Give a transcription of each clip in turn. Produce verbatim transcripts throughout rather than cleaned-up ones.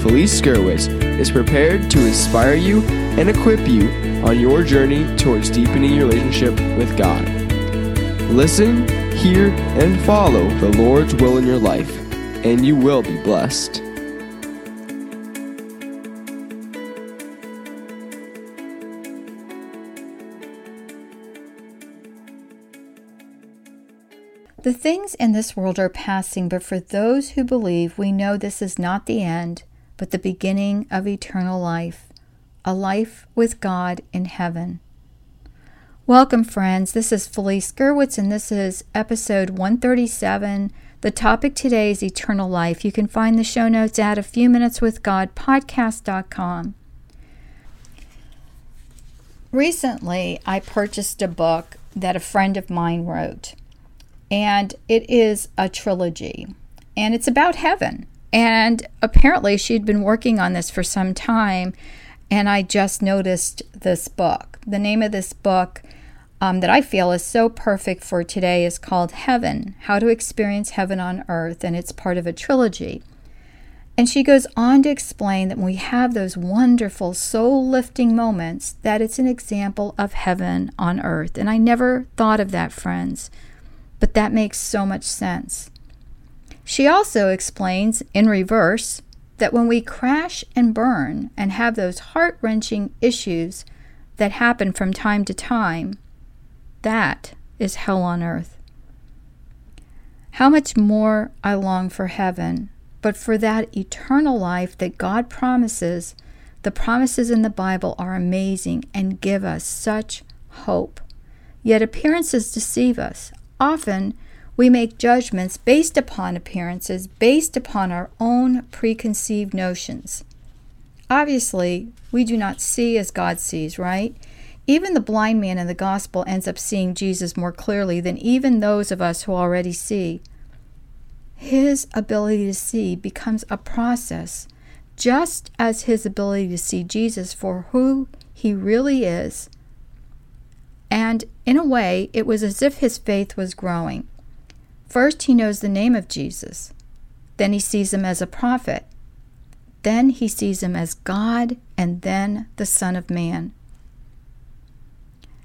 Felice Gerwitz, is prepared to inspire you and equip you on your journey towards deepening your relationship with God. Listen, hear, and follow the Lord's will in your life, and you will be blessed. The things in this world are passing, but for those who believe, we know this is not the end, but the beginning of eternal life, a life with God in heaven. Welcome, friends. This is Felice Gerwitz, and this is episode one thirty-seven. The topic today is eternal life. You can find the show notes at a few minutes with god podcast dot com. Recently, I purchased a book that a friend of mine wrote. And it is a trilogy, and it's about heaven. And apparently she'd been working on this for some time, and I just noticed this book. The name of this book um, that I feel is so perfect for today is called Heaven: How to Experience Heaven on Earth, and it's part of a trilogy. And she goes on to explain that when we have those wonderful soul-lifting moments, that it's an example of heaven on earth. And I never thought of that, friends. But that makes so much sense. She also explains, in reverse, that when we crash and burn and have those heart-wrenching issues that happen from time to time, that is hell on earth. How much more I long for heaven, but for that eternal life that God promises. The promises in the Bible are amazing and give us such hope. Yet appearances deceive us. Often, we make judgments based upon appearances, based upon our own preconceived notions. Obviously, we do not see as God sees, right? Even the blind man in the gospel ends up seeing Jesus more clearly than even those of us who already see. His ability to see becomes a process, just as his ability to see Jesus for who he really is. And in a way, it was as if his faith was growing. First, he knows the name of Jesus. Then he sees him as a prophet. Then he sees him as God, and then the Son of Man.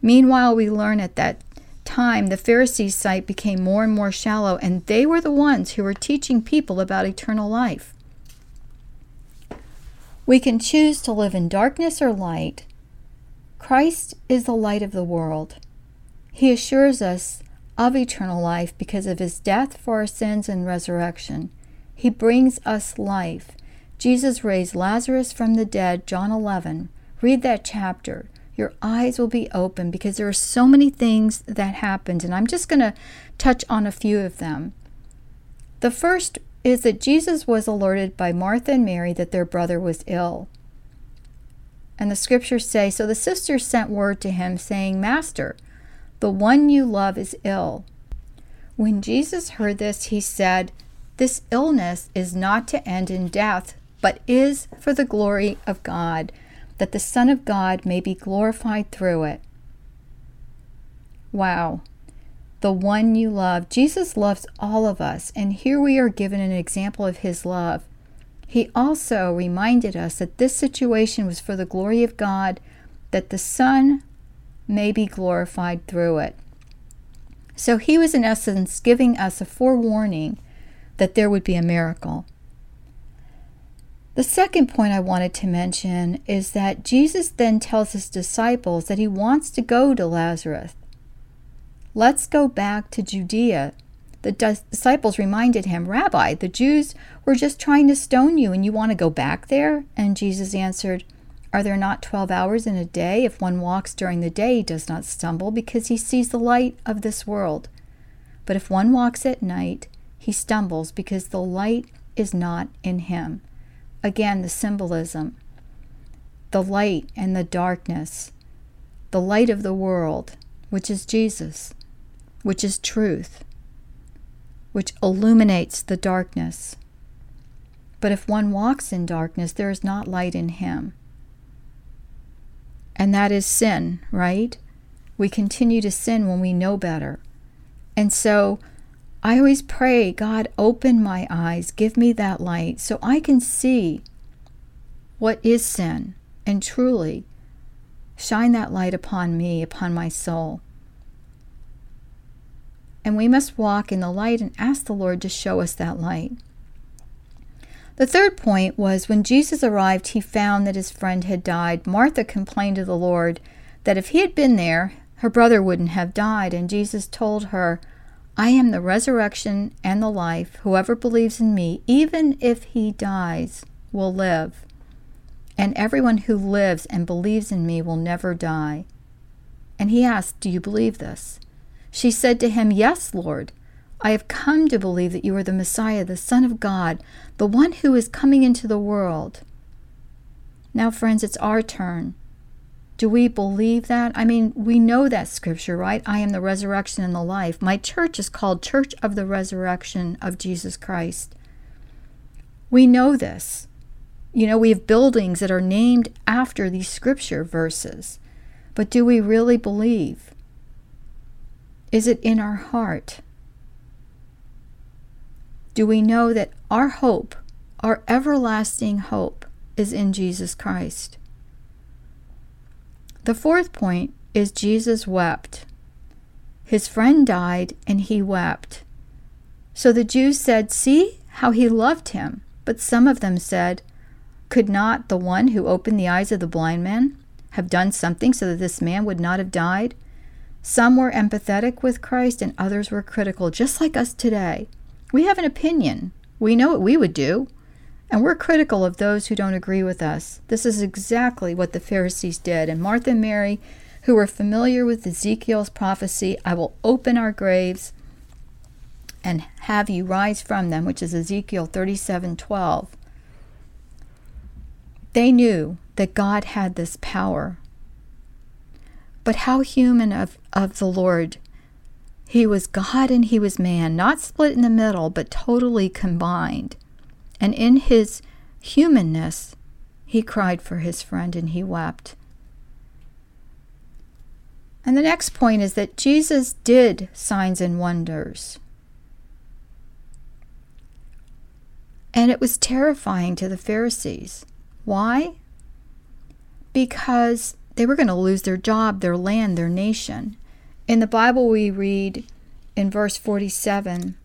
Meanwhile, we learn at that time the Pharisees' sight became more and more shallow, and they were the ones who were teaching people about eternal life. We can choose to live in darkness or light. Christ is the light of the world. He assures us of eternal life because of his death for our sins and resurrection. He brings us life. Jesus raised Lazarus from the dead, John eleven. Read that chapter. Your eyes will be open because there are so many things that happened, and I'm just going to touch on a few of them. The first is that Jesus was alerted by Martha and Mary that their brother was ill. And the scriptures say, so the sisters sent word to him, saying, Master, the one you love is ill. When Jesus heard this, he said, This illness is not to end in death, but is for the glory of God, that the Son of God may be glorified through it. Wow. The one you love. Jesus loves all of us, and here we are given an example of his love. He also reminded us that this situation was for the glory of God, that the Son may be glorified through it. So he was in essence giving us a forewarning that there would be a miracle. The second point I wanted to mention is that Jesus then tells his disciples that he wants to go to Lazarus. Let's go back to Judea. The disciples reminded him, Rabbi, the Jews were just trying to stone you and you want to go back there? And Jesus answered, Are there not twelve hours in a day? If one walks during the day, he does not stumble because he sees the light of this world. But if one walks at night, he stumbles because the light is not in him. Again, the symbolism, the light and the darkness, the light of the world, which is Jesus, which is truth, which illuminates the darkness. But if one walks in darkness, there is not light in him. And that is sin, right? We continue to sin when we know better. And so I always pray, God, open my eyes, give me that light so I can see what is sin and truly shine that light upon me, upon my soul. And we must walk in the light and ask the Lord to show us that light. The third point was when Jesus arrived, he found that his friend had died. Martha complained to the Lord that if he had been there, her brother wouldn't have died. And Jesus told her, I am the resurrection and the life. Whoever believes in me, even if he dies, will live. And everyone who lives and believes in me will never die. And he asked, Do you believe this? She said to him, Yes, Lord. I have come to believe that you are the Messiah, the Son of God, the one who is coming into the world. Now, friends, it's our turn. Do we believe that? I mean, we know that scripture, right? I am the resurrection and the life. My church is called Church of the Resurrection of Jesus Christ. We know this. You know, we have buildings that are named after these scripture verses. But do we really believe? Is it in our heart? Do we know that our hope, our everlasting hope, is in Jesus Christ? The fourth point is Jesus wept. His friend died and he wept. So the Jews said, See how he loved him. But some of them said, Could not the one who opened the eyes of the blind man have done something so that this man would not have died? Some were empathetic with Christ and others were critical, just like us today. We have an opinion. We know what we would do. And we're critical of those who don't agree with us. This is exactly what the Pharisees did. And Martha and Mary, who were familiar with Ezekiel's prophecy, I will open our graves and have you rise from them, which is Ezekiel thirty-seven twelve. They knew that God had this power. But how human of, of the Lord. He was God and he was man, not split in the middle, but totally combined. And in his humanness, he cried for his friend and he wept. And the next point is that Jesus did signs and wonders. And it was terrifying to the Pharisees. Why? Because they were going to lose their job, their land, their nation. In the Bible, we read in verse forty-seven,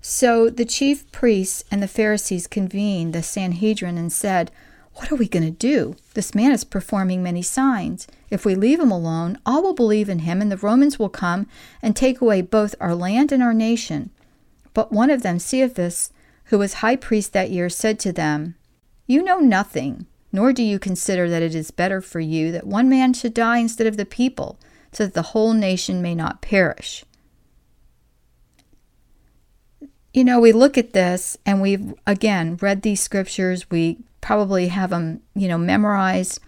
So the chief priests and the Pharisees convened the Sanhedrin and said, What are we going to do? This man is performing many signs. If we leave him alone, all will believe in him, and the Romans will come and take away both our land and our nation. But one of them, Caiaphas, who was high priest that year, said to them, You know nothing, nor do you consider that it is better for you that one man should die instead of the people, so that the whole nation may not perish. You know, we look at this and we've, again, read these scriptures. We probably have them, you know, memorized.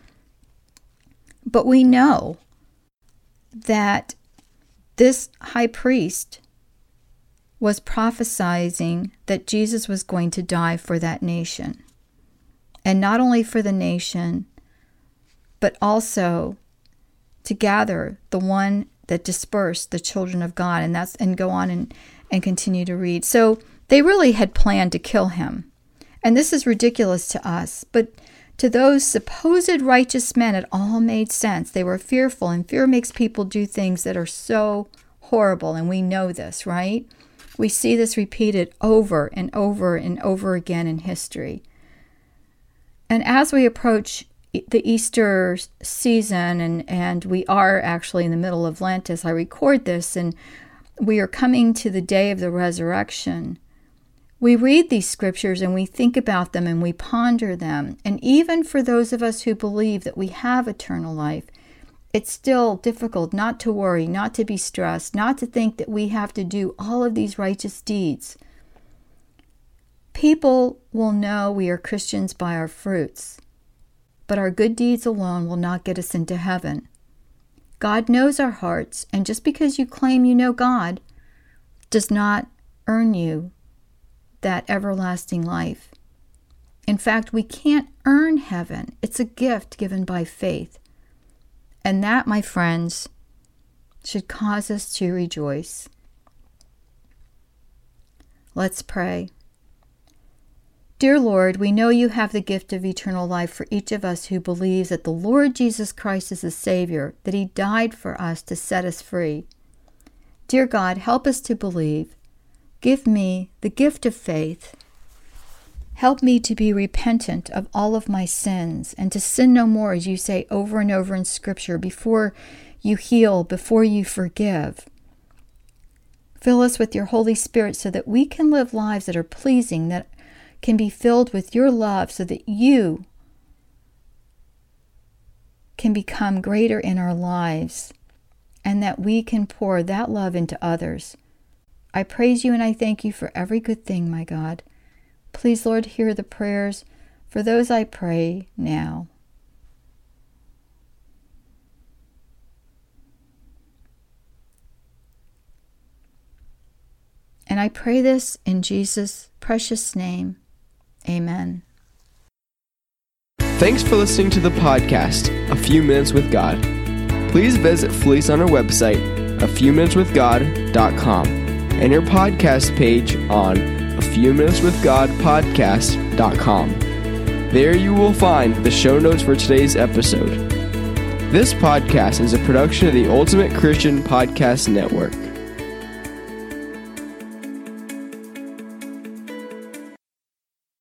But we know that this high priest was prophesying that Jesus was going to die for that nation. And not only for the nation, but also to gather the one that dispersed the children of God. And that's, and go on and and continue to read. So they really had planned to kill him. And this is ridiculous to us, but to those supposed righteous men, it all made sense. They were fearful, and fear makes people do things that are so horrible, and we know this, right? We see this repeated over and over and over again in history. And as we approach the Easter season, and, and we are actually in the middle of Lent as I record this, and we are coming to the day of the resurrection, we read these scriptures and we think about them and we ponder them. And even for those of us who believe that we have eternal life, it's still difficult not to worry, not to be stressed, not to think that we have to do all of these righteous deeds. People will know we are Christians by our fruits, but our good deeds alone will not get us into heaven. God knows our hearts, and just because you claim you know God does not earn you that everlasting life. In fact, we can't earn heaven. It's a gift given by faith. And that, my friends, should cause us to rejoice. Let's pray. Dear Lord, we know you have the gift of eternal life for each of us who believes that the Lord Jesus Christ is the Savior, that he died for us to set us free. Dear God, help us to believe. Give me the gift of faith. Help me to be repentant of all of my sins and to sin no more, as you say over and over in Scripture, before you heal, before you forgive. Fill us with your Holy Spirit so that we can live lives that are pleasing, that can be filled with your love, so that you can become greater in our lives and that we can pour that love into others. I praise you and I thank you for every good thing, my God. Please, Lord, hear the prayers for those I pray now. And I pray this in Jesus' precious name. Amen. Thanks for listening to the podcast, A Few Minutes with God. Please visit Felice on our website, a few minutes with god dot com, and her podcast page on a few minutes with god podcast dot com. There you will find the show notes for today's episode. This podcast is a production of the Ultimate Christian Podcast Network.